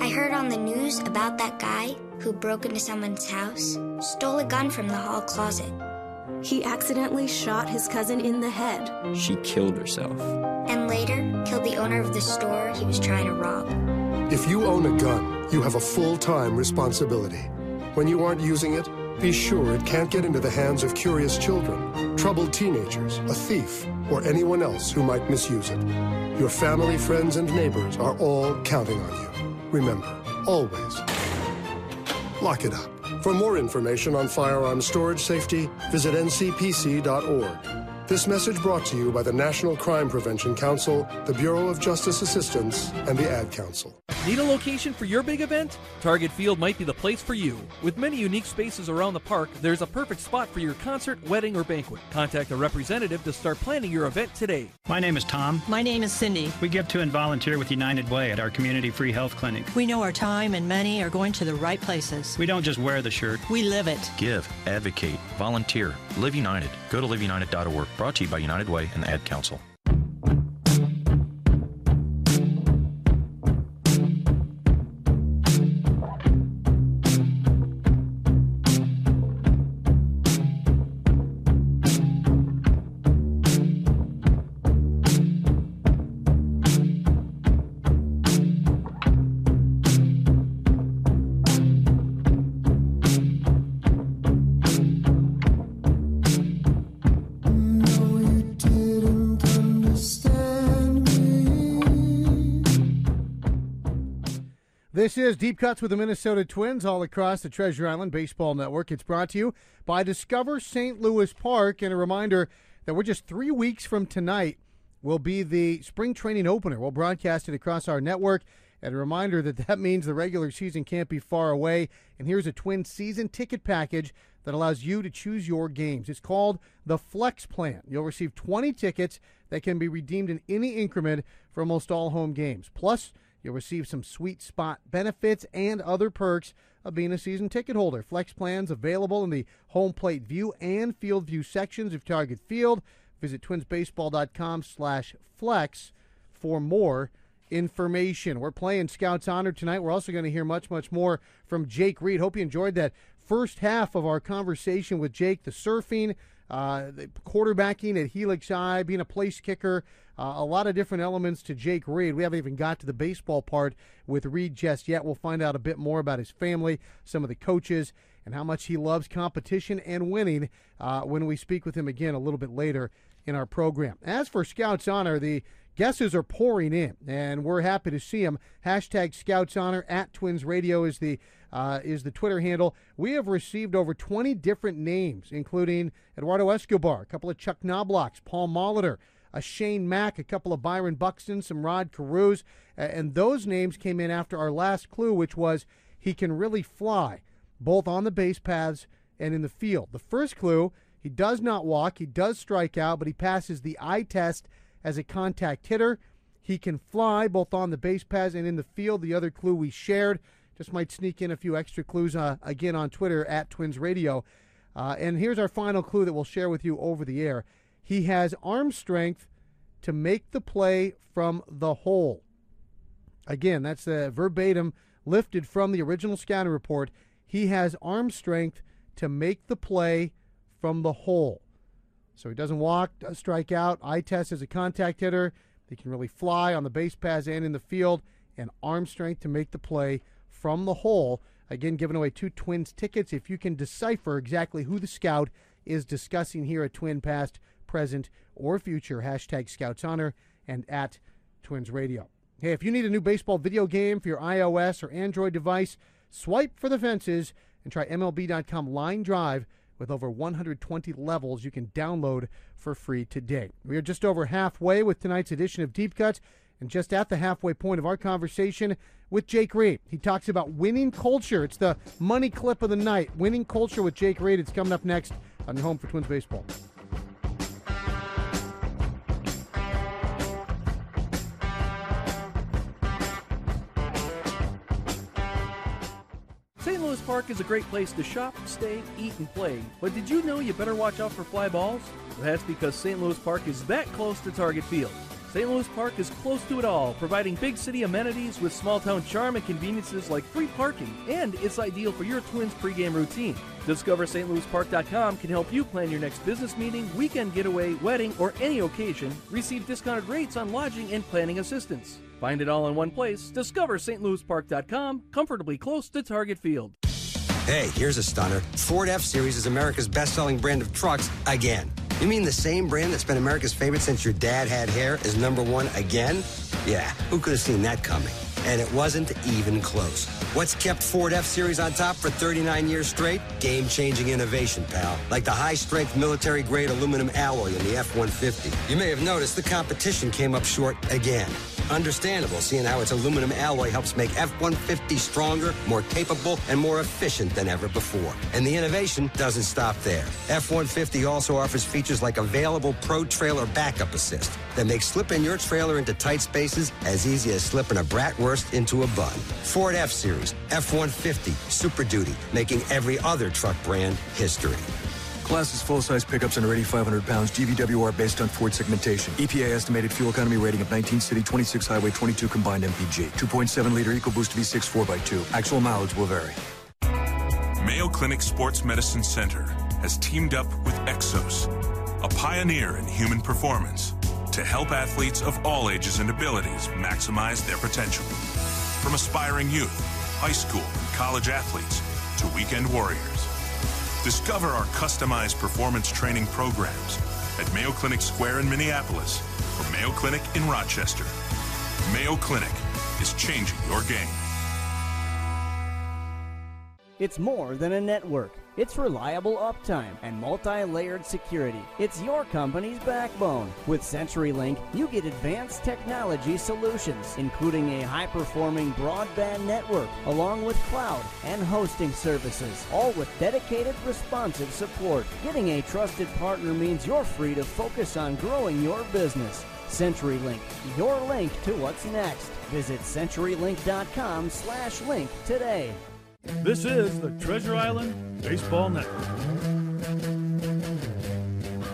I heard on the news about that guy who broke into someone's house, stole a gun from the hall closet. He accidentally shot his cousin in the head. She killed herself. And later, killed the owner of the store he was trying to rob. If you own a gun, you have a full-time responsibility. When you aren't using it, be sure it can't get into the hands of curious children, troubled teenagers, a thief, or anyone else who might misuse it. Your family, friends, and neighbors are all counting on you. Remember, always lock it up. For more information on firearm storage safety, visit N C P C dot org. This message brought to you by the National Crime Prevention Council, the Bureau of Justice Assistance, and the Ad Council. Need a location for your big event? Target Field might be the place for you. With many unique spaces around the park, there's a perfect spot for your concert, wedding, or banquet. Contact a representative to start planning your event today. My name is Tom. My name is Cindy. We give to and volunteer with United Way at our community free health clinic. We know our time and money are going to the right places. We don't just wear the shirt. We live it. Give, advocate, volunteer, Live United. Go to live united dot org. Brought to you by United Way and the Ad Council. This is Deep Cuts with the Minnesota Twins all across the Treasure Island Baseball Network. It's brought to you by Discover Saint Louis Park. And a reminder that we're just three weeks from tonight will be the spring training opener. We'll broadcast it across our network. And a reminder that that means the regular season can't be far away. And here's a Twin season ticket package that allows you to choose your games. It's called the Flex Plan. You'll receive twenty tickets that can be redeemed in any increment for almost all home games. Plus, you'll receive some sweet spot benefits and other perks of being a season ticket holder. Flex plans available in the home plate view and field view sections of Target Field. Visit twins baseball dot com slash flex for more information. We're playing Scouts Honor tonight. We're also going to hear much, much more from Jake Reed. Hope you enjoyed that first half of our conversation with Jake, the surfing, uh, the quarterbacking at Helix High, being a place kicker, uh, a lot of different elements to Jake Reed. We haven't even got to the baseball part with Reed just yet. We'll find out a bit more about his family, some of the coaches, and how much he loves competition and winning uh, when we speak with him again a little bit later in our program. As for Scouts Honor, the guesses are pouring in, and we're happy to see them. Hashtag Scouts Honor at Twins Radio is the uh, is the Twitter handle. We have received over twenty different names, including Eduardo Escobar, a couple of Chuck Knoblocks, Paul Molitor, a Shane Mack, a couple of Byron Buxton, some Rod Carews, and those names came in after our last clue, which was he can really fly, both on the base paths and in the field. The first clue, he does not walk, he does strike out, but he passes the eye test as a contact hitter. He can fly both on the base paths and in the field. The other clue we shared, just might sneak in a few extra clues uh, again on Twitter at Twins Radio. Uh, and here's our final clue that we'll share with you over the air. He has arm strength to make the play from the hole. Again, that's uh, verbatim lifted from the original scouting report. He has arm strength to make the play from the hole. So he doesn't walk, does strike out, eye test as a contact hitter. He can really fly on the base paths and in the field, and arm strength to make the play from the hole. Again, giving away two Twins tickets if you can decipher exactly who the scout is discussing here at Twin Past, Present, or Future. Hashtag Scouts Honor and at Twins Radio. Hey, if you need a new baseball video game for your iOS or Android device, swipe for the fences and try M L B dot com Line Drive. With over one hundred twenty levels you can download for free today. We are just over halfway with tonight's edition of Deep Cuts, and just at the halfway point of our conversation with Jake Reed. He talks about winning culture. It's the money clip of the night. Winning culture with Jake Reed. It's coming up next on your home for Twins baseball. Park is a great place to shop, stay, eat, and play. But did you know you better watch out for fly balls? Well, that's because Saint Louis Park is that close to Target Field. Saint Louis Park is close to it all, providing big city amenities with small town charm and conveniences like free parking, and it's ideal for your Twins pregame routine. discover st louis park dot com can help you plan your next business meeting, weekend getaway, wedding, or any occasion. Receive discounted rates on lodging and planning assistance. Find it all in one place. discover st louis park dot com, comfortably close to Target Field. Hey, here's a stunner. Ford F-Series is America's best-selling brand of trucks again. You mean the same brand that's been America's favorite since your dad had hair is number one again? Yeah, who could have seen that coming? and it wasn't even close. What's kept Ford F-Series on top for thirty-nine years straight? Game-changing innovation, pal. Like the high-strength, military-grade aluminum alloy in the F one fifty. You may have noticed the competition came up short again. Understandable, seeing how its aluminum alloy helps make F one fifty stronger, more capable, and more efficient than ever before. And the innovation doesn't stop there. F one fifty also offers features like available Pro Trailer Backup Assist that makes slipping your trailer into tight spaces as easy as slipping a bratwurst into a bun. Ford F-Series, F one fifty, Super Duty, making every other truck brand history. Classes full-size pickups under eighty-five hundred pounds, G V W R based on Ford segmentation. E P A estimated fuel economy rating of nineteen city, twenty-six highway, twenty-two combined M P G. two point seven liter EcoBoost V six four by two. Actual mileage will vary. Mayo Clinic Sports Medicine Center has teamed up with Exos, a pioneer in human performance, to help athletes of all ages and abilities maximize their potential. From aspiring youth, high school, and college athletes to weekend warriors. Discover our customized performance training programs at Mayo Clinic Square in Minneapolis or Mayo Clinic in Rochester. Mayo Clinic is changing your game. It's more than a network. It's reliable uptime and multi-layered security. It's your company's backbone. With CenturyLink, you get advanced technology solutions, including a high-performing broadband network, along with cloud and hosting services, all with dedicated, responsive support. Getting a trusted partner means you're free to focus on growing your business. CenturyLink, your link to what's next. Visit CenturyLink.com slash link today. This is the Treasure Island Baseball Network.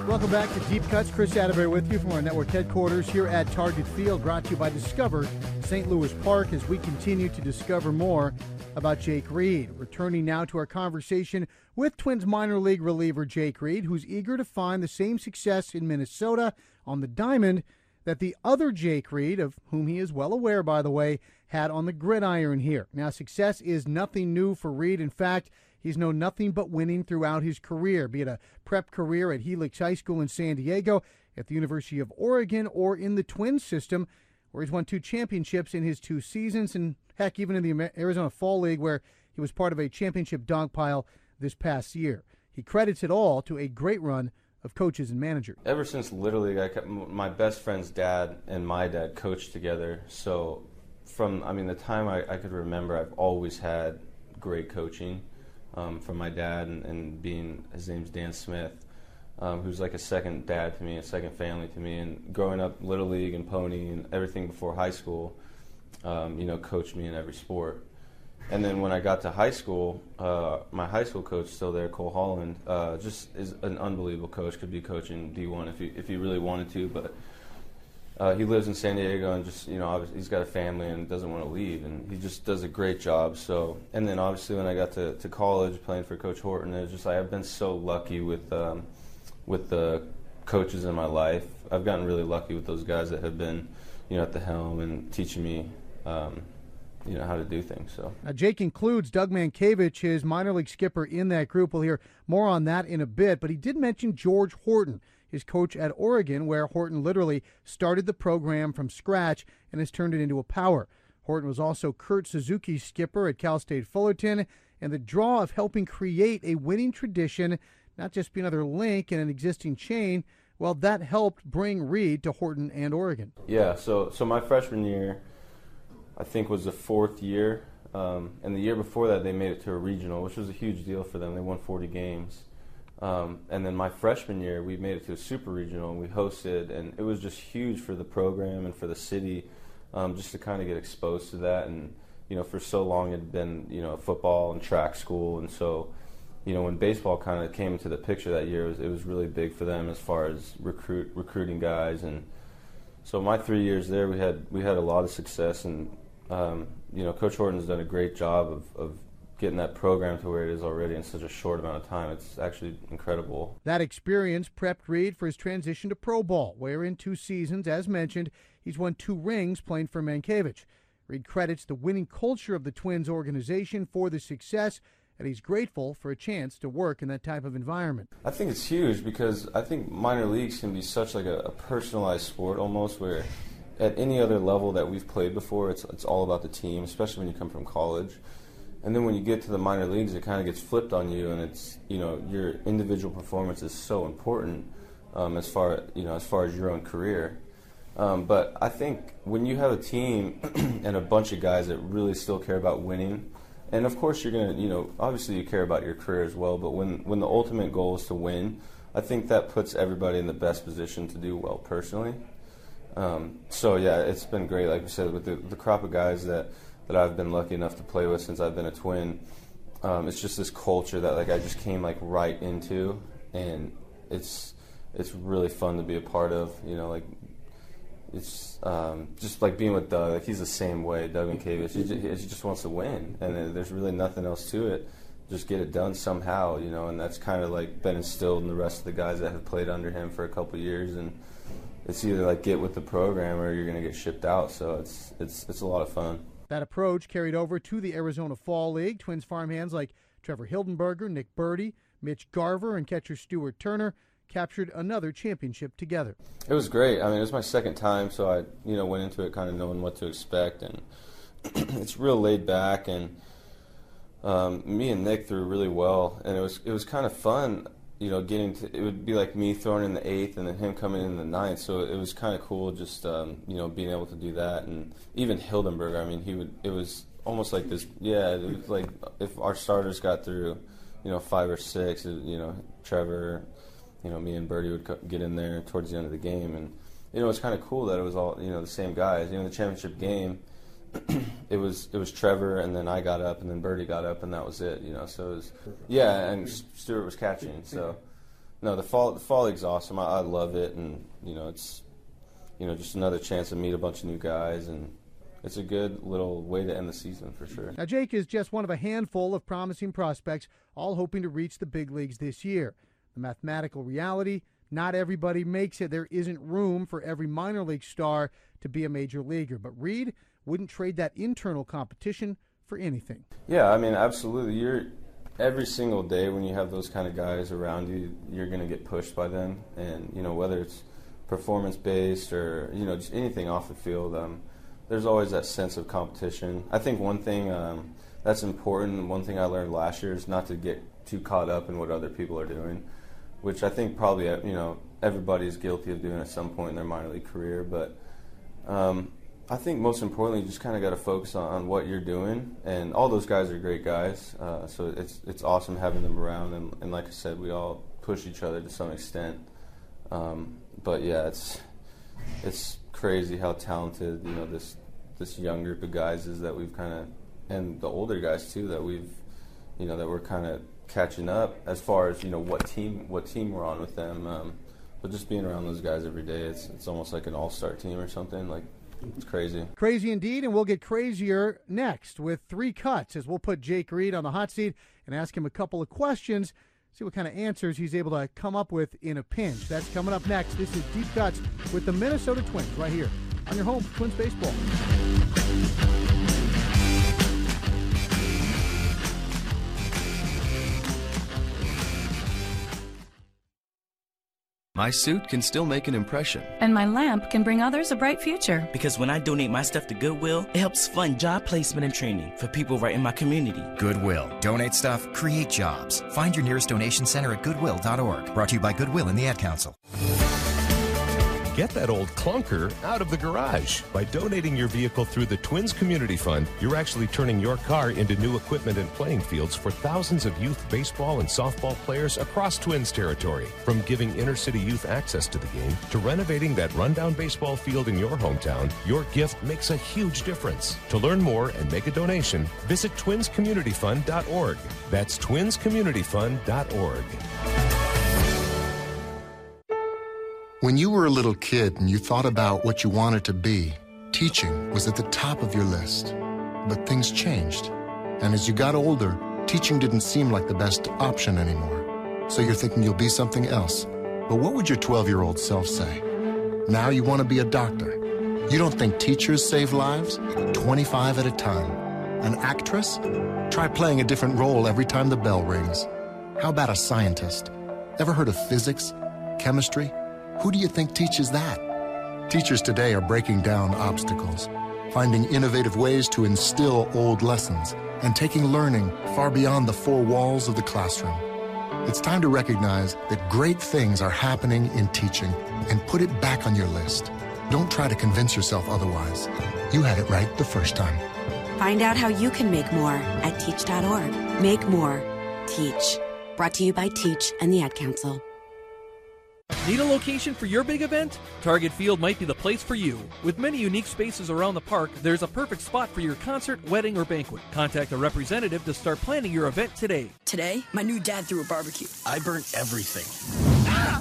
Welcome back to Deep Cuts. Chris Atterbury with you from our network headquarters here at Target Field, brought to you by Discover Saint Louis Park, as we continue to discover more about Jake Reed. Returning now to our conversation with Twins minor league reliever Jake Reed, who's eager to find the same success in Minnesota on the diamond that the other Jake Reed, of whom he is well aware, by the way, had on the gridiron here. Now, success is nothing new for Reed. In fact, he's known nothing but winning throughout his career, be it a prep career at Helix High School in San Diego, at the University of Oregon, or in the Twins system, where he's won two championships in his two seasons, and heck, even in the Arizona Fall League, where he was part of a championship dogpile this past year. He credits it all to a great run of coaches and managers. Ever since Little League, I kept, my best friend's dad and my dad coached together, so from, I mean, the time I, I could remember, I've always had great coaching um, from my dad, and, and being, his name's Dan Smith, um, who's like a second dad to me, a second family to me, and growing up Little League and Pony and everything before high school, um, you know, coached me in every sport. And then when I got to high school, uh, my high school coach, still there, Cole Holland, uh, just is an unbelievable coach, could be coaching D one if he, if he really wanted to, but Uh, he lives in San Diego, and just, you know, obviously he's got a family and doesn't want to leave, and he just does a great job. So, and then obviously when I got to, to college playing for Coach Horton, it was just like I've been so lucky with um, with the coaches in my life. I've gotten really lucky with those guys that have been, you know, at the helm and teaching me, um, you know, how to do things. So now Jake includes Doug Mientkiewicz, his minor league skipper, in that group. We'll hear more on that in a bit, but he did mention George Horton, his coach at Oregon, where Horton literally started the program from scratch and has turned it into a power. Horton was also Kurt Suzuki's skipper at Cal State Fullerton, and the draw of helping create a winning tradition, not just be another link in an existing chain, well, that helped bring Reed to Horton and Oregon. Yeah, so so my freshman year, I think, was the fourth year, um, and the year before that they made it to a regional, which was a huge deal for them. They won forty games. Um, and then my freshman year, we made it to a super regional, and we hosted, and it was just huge for the program and for the city, um, just to kind of get exposed to that. And, you know, for so long it had been, you know, football and track school, and so, you know, when baseball kind of came into the picture that year, it was, it was really big for them as far as recruit recruiting guys. And so my three years there, we had we had a lot of success, and um, you know, Coach Horton's done a great job of, of getting that program to where it is already in such a short amount of time. It's actually incredible. That experience prepped Reed for his transition to pro ball, where in two seasons, as mentioned, he's won two rings playing for Mientkiewicz. Reed credits the winning culture of the Twins organization for the success, and he's grateful for a chance to work in that type of environment. I think it's huge, because I think minor leagues can be such like a, a personalized sport almost, where at any other level that we've played before, it's it's all about the team, especially when you come from college. And then when you get to the minor leagues, it kind of gets flipped on you, and it's, you know, your individual performance is so important um, as far, you know, as far as your own career. Um, but I think when you have a team and a bunch of guys that really still care about winning, and of course you're gonna, you know, obviously you care about your career as well. But when when the ultimate goal is to win, I think that puts everybody in the best position to do well personally. Um, so yeah, it's been great. Like we said, with the, the crop of guys that. that I've been lucky enough to play with since I've been a twin. Um, it's just this culture that like I just came like right into, and it's it's really fun to be a part of. You know, like it's um, just like being with Doug. Like he's the same way, Doug Mientkiewicz. He, he just wants to win, and there's really nothing else to it. Just get it done somehow, you know. And that's kind of like been instilled in the rest of the guys that have played under him for a couple of years. And it's either like get with the program or you're going to get shipped out. So it's it's it's a lot of fun. That approach carried over to the Arizona Fall League. Twins farmhands like Trevor Hildenberger, Nick Burdi, Mitch Garver, and catcher Stuart Turner captured another championship together. It was great. I mean, it was my second time, so I, you know, went into it kind of knowing what to expect, and it's real laid back. And um, me and Nick threw really well, and it was it was kind of fun, you know, getting to. It would be like me throwing in the eighth and then him coming in the ninth, so it was kind of cool just, um, you know, being able to do that. And even Hildenberger, I mean, he would, it was almost like this, yeah, it was like if our starters got through, you know, five or six, you know, Trevor, you know, me and Birdie would co- get in there towards the end of the game. And, you know, it's kind of cool that it was all, you know, the same guys. You know, the championship game, it was it was Trevor, and then I got up, and then Birdie got up, and that was it, you know. So it was, yeah, and Stuart was catching. So, no, the fall the fall league's awesome. I, I love it, and you know, it's, you know, just another chance to meet a bunch of new guys, and it's a good little way to end the season for sure. Now, Jake is just one of a handful of promising prospects, all hoping to reach the big leagues this year. The mathematical reality: not everybody makes it. There isn't room for every minor league star to be a major leaguer, but Reed wouldn't trade that internal competition for anything. Yeah, I mean, absolutely. You're every single day when you have those kind of guys around you, you're going to get pushed by them. And, you know, whether it's performance-based or, you know, just anything off the field, um, there's always that sense of competition. I think one thing um, that's important, one thing I learned last year is not to get too caught up in what other people are doing, which I think probably, you know, everybody's guilty of doing at some point in their minor league career. But um, I think most importantly, you just kind of got to focus on, on what you're doing. And all those guys are great guys, uh, so it's it's awesome having them around. And, and like I said, we all push each other to some extent. Um, but yeah, it's it's crazy how talented, you know, this this young group of guys is that we've kind of, and the older guys too, that we've, you know, that we're kind of catching up as far as, you know, what team what team we're on with them. Um, but just being around those guys every day, it's it's almost like an all-star team or something. Like, it's crazy. Crazy indeed, and we'll get crazier next with three cuts as we'll put Jake Reed on the hot seat and ask him a couple of questions, see what kind of answers he's able to come up with in a pinch. That's coming up next. This is Deep Cuts with the Minnesota Twins right here on your home for Twins baseball. My suit can still make an impression. And my lamp can bring others a bright future. Because when I donate my stuff to Goodwill, it helps fund job placement and training for people right in my community. Goodwill. Donate stuff, create jobs. Find your nearest donation center at goodwill dot org. Brought to you by Goodwill and the Ad Council. Get that old clunker out of the garage. By donating your vehicle through the Twins Community Fund, you're actually turning your car into new equipment and playing fields for thousands of youth baseball and softball players across Twins territory. From giving inner-city youth access to the game to renovating that rundown baseball field in your hometown, your gift makes a huge difference. To learn more and make a donation, visit twins community fund dot org. That's twins community fund dot org. When you were a little kid and you thought about what you wanted to be, teaching was at the top of your list. But things changed. And as you got older, teaching didn't seem like the best option anymore. So you're thinking you'll be something else. But what would your twelve-year-old self say? Now you want to be a doctor. You don't think teachers save lives? twenty-five at a time. An actress? Try playing a different role every time the bell rings. How about a scientist? Ever heard of physics? Chemistry? Who do you think teaches that? Teachers today are breaking down obstacles, finding innovative ways to instill old lessons, and taking learning far beyond the four walls of the classroom. It's time to recognize that great things are happening in teaching and put it back on your list. Don't try to convince yourself otherwise. You had it right the first time. Find out how you can make more at teach dot org. Make more. Teach. Brought to you by Teach and the Ad Council. Need a location for your big event? Target Field might be the place for you. With many unique spaces around the park, there's a perfect spot for your concert, wedding, or banquet. Contact a representative to start planning your event today. Today, my new dad threw a barbecue. I burnt everything. Ah!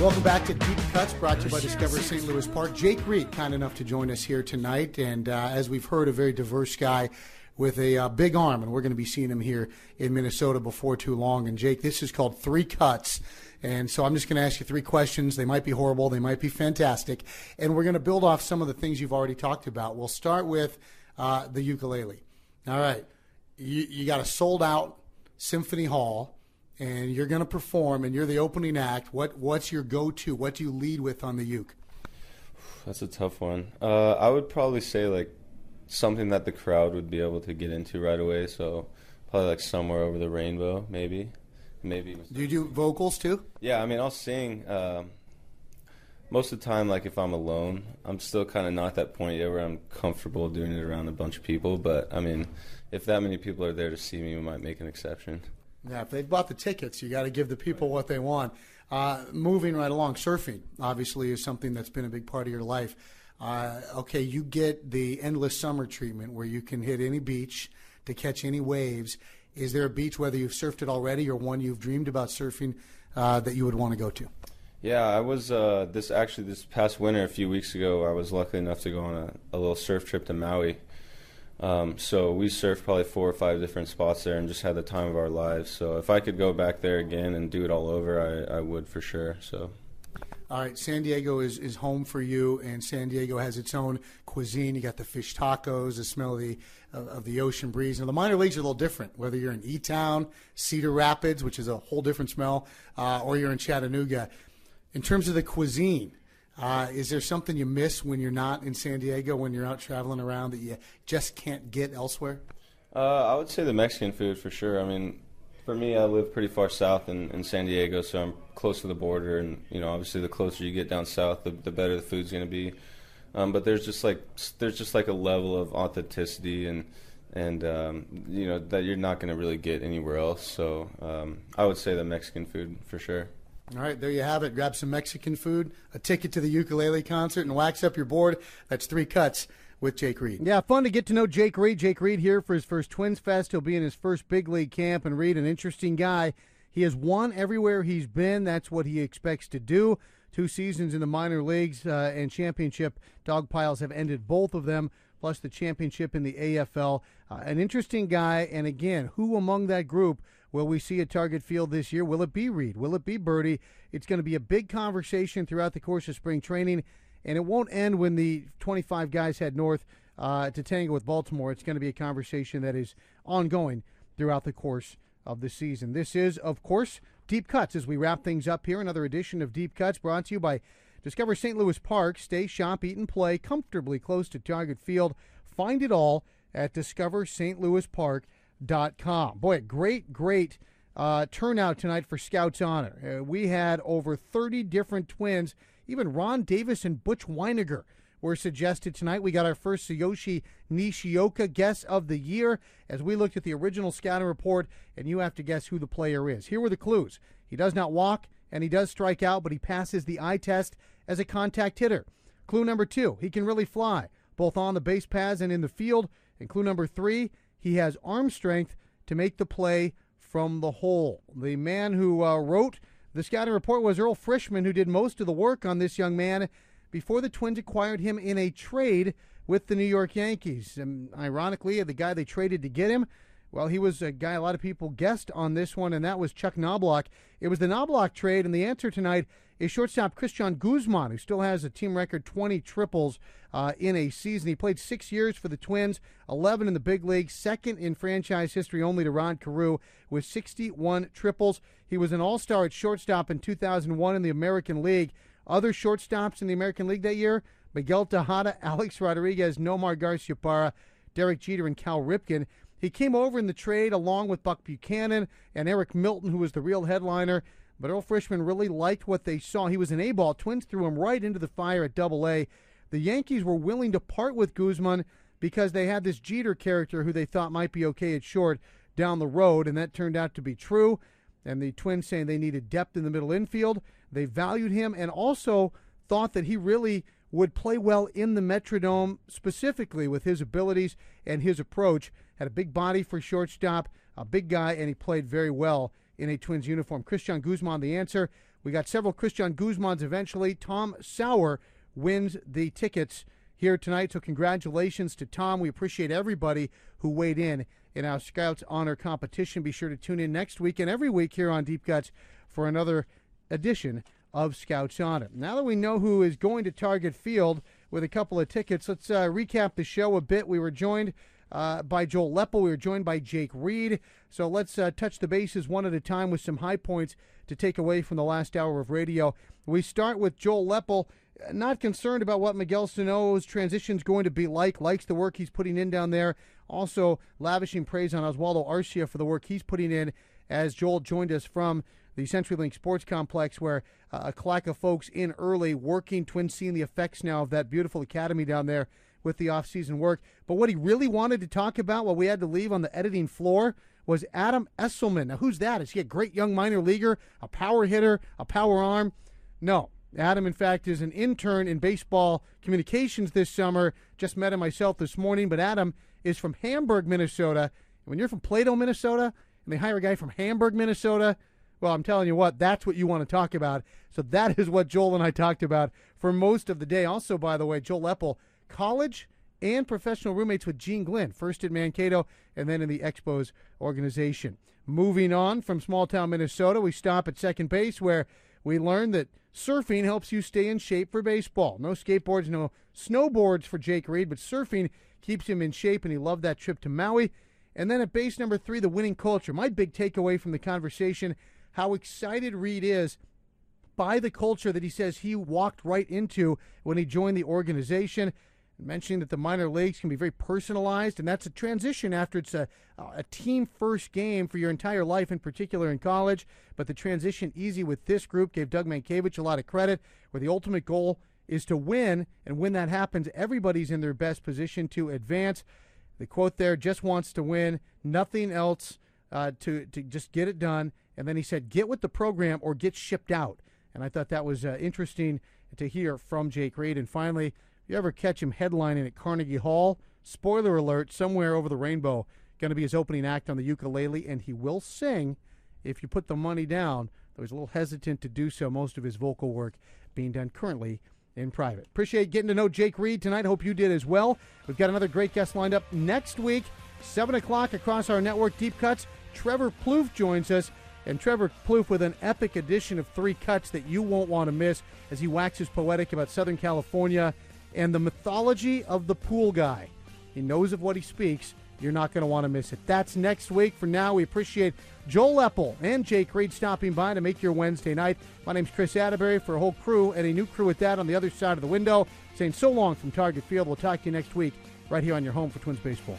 Welcome back to Deep Cuts, brought to you by Discover Saint Louis Park. Jake Reed, kind enough to join us here tonight, and uh, as we've heard, a very diverse guy with a uh, big arm, and we're going to be seeing him here in Minnesota before too long. And Jake, this is called Three Cuts, and so I'm just going to ask you three questions. They might be horrible, they might be fantastic, and we're going to build off some of the things you've already talked about. We'll start with uh, the ukulele. All right, you, you got a sold-out symphony hall, and you're going to perform, and you're the opening act. What What's your go-to? What do you lead with on the uke? That's a tough one. Uh, I would probably say, like, something that the crowd would be able to get into right away, so probably, like, Somewhere Over the Rainbow, maybe. Maybe. Do you do vocals, too? Yeah, I mean, I'll sing. Uh, most of the time, like, if I'm alone, I'm still kind of not at that point yet where I'm comfortable doing it around a bunch of people, but, I mean, if that many people are there to see me, we might make an exception. Yeah, if they've bought the tickets, you got to give the people what they want. Uh, moving right along, surfing, obviously, is something that's been a big part of your life. Uh, okay, you get the endless summer treatment where you can hit any beach to catch any waves. Is there a beach, whether you've surfed it already or one you've dreamed about surfing, uh, that you would want to go to? Yeah, I was uh, this actually this past winter, a few weeks ago, I was lucky enough to go on a, a little surf trip to Maui. Um, so we surfed probably four or five different spots there and just had the time of our lives. So if I could go back there again and do it all over, I, I would for sure. So, all right, San Diego is, is home for you, and San Diego has its own cuisine. You got the fish tacos, the smell of the, uh, of the ocean breeze. Now, the minor leagues are a little different, whether you're in E-Town, Cedar Rapids, which is a whole different smell, uh, or you're in Chattanooga. In terms of the cuisine, Uh, is there something you miss when you're not in San Diego, when you're out traveling around, that you just can't get elsewhere? Uh, I would say the Mexican food for sure. I mean, for me, I live pretty far south in, in San Diego, so I'm close to the border. And, you know, obviously the closer you get down south, the, the better the food's going to be. Um, but there's just like there's just like a level of authenticity and, and um, you know, that you're not going to really get anywhere else. So um, I would say the Mexican food for sure. All right, there you have it. Grab some Mexican food, a ticket to the ukulele concert, and wax up your board. That's Three Cuts with Jake Reed. Yeah, fun to get to know Jake Reed. Jake Reed here for his first Twins Fest. He'll be in his first big league camp. And Reed, an interesting guy. He has won everywhere he's been. That's what he expects to do. Two seasons in the minor leagues uh, and championship dogpiles have ended both of them, plus the championship in the A F L. Uh, an interesting guy, and again, who among that group will we see at Target Field this year? Will it be Reed? Will it be Burdi? It's going to be a big conversation throughout the course of spring training, and it won't end when the twenty-five guys head north uh, to tangle with Baltimore. It's going to be a conversation that is ongoing throughout the course of the season. This is, of course, Deep Cuts. As we wrap things up here, another edition of Deep Cuts brought to you by Discover Saint Louis Park. Stay, shop, eat, and play comfortably close to Target Field. Find it all at discover st louis park dot com. .com. Boy, a great, great uh, turnout tonight for Scouts Honor. Uh, we had over thirty different Twins. Even Ron Davis and Butch Weiniger were suggested tonight. We got our first Tsuyoshi Nishioka guess of the year as we looked at the original scouting report, and you have to guess who the player is. Here were the clues. He does not walk and he does strike out, but he passes the eye test as a contact hitter. Clue number two, he can really fly, both on the base paths and in the field. And clue number three, he has arm strength to make the play from the hole. The man who uh, wrote the scouting report was Earl Frishman, who did most of the work on this young man before the Twins acquired him in a trade with the New York Yankees. And ironically, the guy they traded to get him, well, he was a guy a lot of people guessed on this one, and that was Chuck Knobloch. It was the Knobloch trade, and the answer tonight is shortstop Cristian Guzmán, who still has a team record twenty triples uh, in a season. He played six years for the Twins, eleven in the big league, second in franchise history only to Ron Carew with sixty-one triples. He was an all-star at shortstop in two thousand one in the American League. Other shortstops in the American League that year, Miguel Tejada, Alex Rodriguez, Nomar Garciaparra, Derek Jeter, and Cal Ripken. He came over in the trade along with Buck Buchanan and Eric Milton, who was the real headliner. But Earl Frishman really liked what they saw. He was an A-ball. Twins threw him right into the fire at double A. The Yankees were willing to part with Guzmán because they had this Jeter character who they thought might be okay at short down the road, and that turned out to be true. And the Twins saying they needed depth in the middle infield. They valued him and also thought that he really would play well in the Metrodome, specifically with his abilities and his approach. Had a big body for shortstop, a big guy, and he played very well in a Twins uniform. Cristian Guzmán, the answer. We got several Cristian Guzmáns eventually. Tom Sauer wins the tickets here tonight, so congratulations to Tom. We appreciate everybody who weighed in in our Scouts Honor competition. Be sure to tune in next week and every week here on Deep Cuts for another edition of Scouts Honor. Now that we know who is going to Target Field with a couple of tickets, let's uh, recap the show a bit. We were joined Uh, by Joel Lepel. We were joined by Jake Reed. So let's uh, touch the bases one at a time with some high points to take away from the last hour of radio. We start with Joel Lepel, not concerned about what Miguel Sano's transition is going to be like, likes the work he's putting in down there, also lavishing praise on Oswaldo Arcia for the work he's putting in, as Joel joined us from the CenturyLink Sports Complex, where uh, a clack of folks in early working. Twins seeing the effects now of that beautiful academy down there with the offseason work. But what he really wanted to talk about, what we had to leave on the editing floor, was Adam Esselman. Now, who's that? Is he a great young minor leaguer, a power hitter, a power arm? No. Adam, in fact, is an intern in baseball communications this summer. Just met him myself this morning. But Adam is from Hamburg, Minnesota. And when you're from Plato, Minnesota, and they hire a guy from Hamburg, Minnesota, well, I'm telling you what, that's what you want to talk about. So that is what Joel and I talked about for most of the day. Also, by the way, Joel Lepel, college and professional roommates with Gene Glynn, first at Mankato and then in the Expos organization. Moving on from small-town Minnesota, we stop at second base, where we learn that surfing helps you stay in shape for baseball. No skateboards, no snowboards for Jake Reed, but surfing keeps him in shape, and he loved that trip to Maui. And then at base number three, the winning culture. My big takeaway from the conversation, how excited Reed is by the culture that he says he walked right into when he joined the organization, mentioning that the minor leagues can be very personalized, and that's a transition after it's a, a team-first game for your entire life, in particular in college. But the transition easy with this group. Gave Doug Mientkiewicz a lot of credit, where the ultimate goal is to win, and when that happens, everybody's in their best position to advance. The quote there, just wants to win, nothing else, uh, to, to just get it done. And then he said, get with the program or get shipped out. And I thought that was uh, interesting to hear from Jake Reed. And finally, if you ever catch him headlining at Carnegie Hall, spoiler alert, Somewhere Over the Rainbow, going to be his opening act on the ukulele, and he will sing if you put the money down, though he's a little hesitant to do so, most of his vocal work being done currently in private. Appreciate getting to know Jake Reed tonight. Hope you did as well. We've got another great guest lined up next week, seven o'clock across our network, Deep Cuts. Trevor Plouffe joins us. And Trevor Plouffe with an epic edition of Three Cuts that you won't want to miss, as he waxes poetic about Southern California and the mythology of the pool guy. He knows of what he speaks. You're not going to want to miss it. That's next week. For now, we appreciate Joel Lepel and Jake Reed stopping by to make your Wednesday night. My name's Chris Atterbury for a whole crew and a new crew at that on the other side of the window, saying so long from Target Field. We'll talk to you next week right here on your home for Twins Baseball.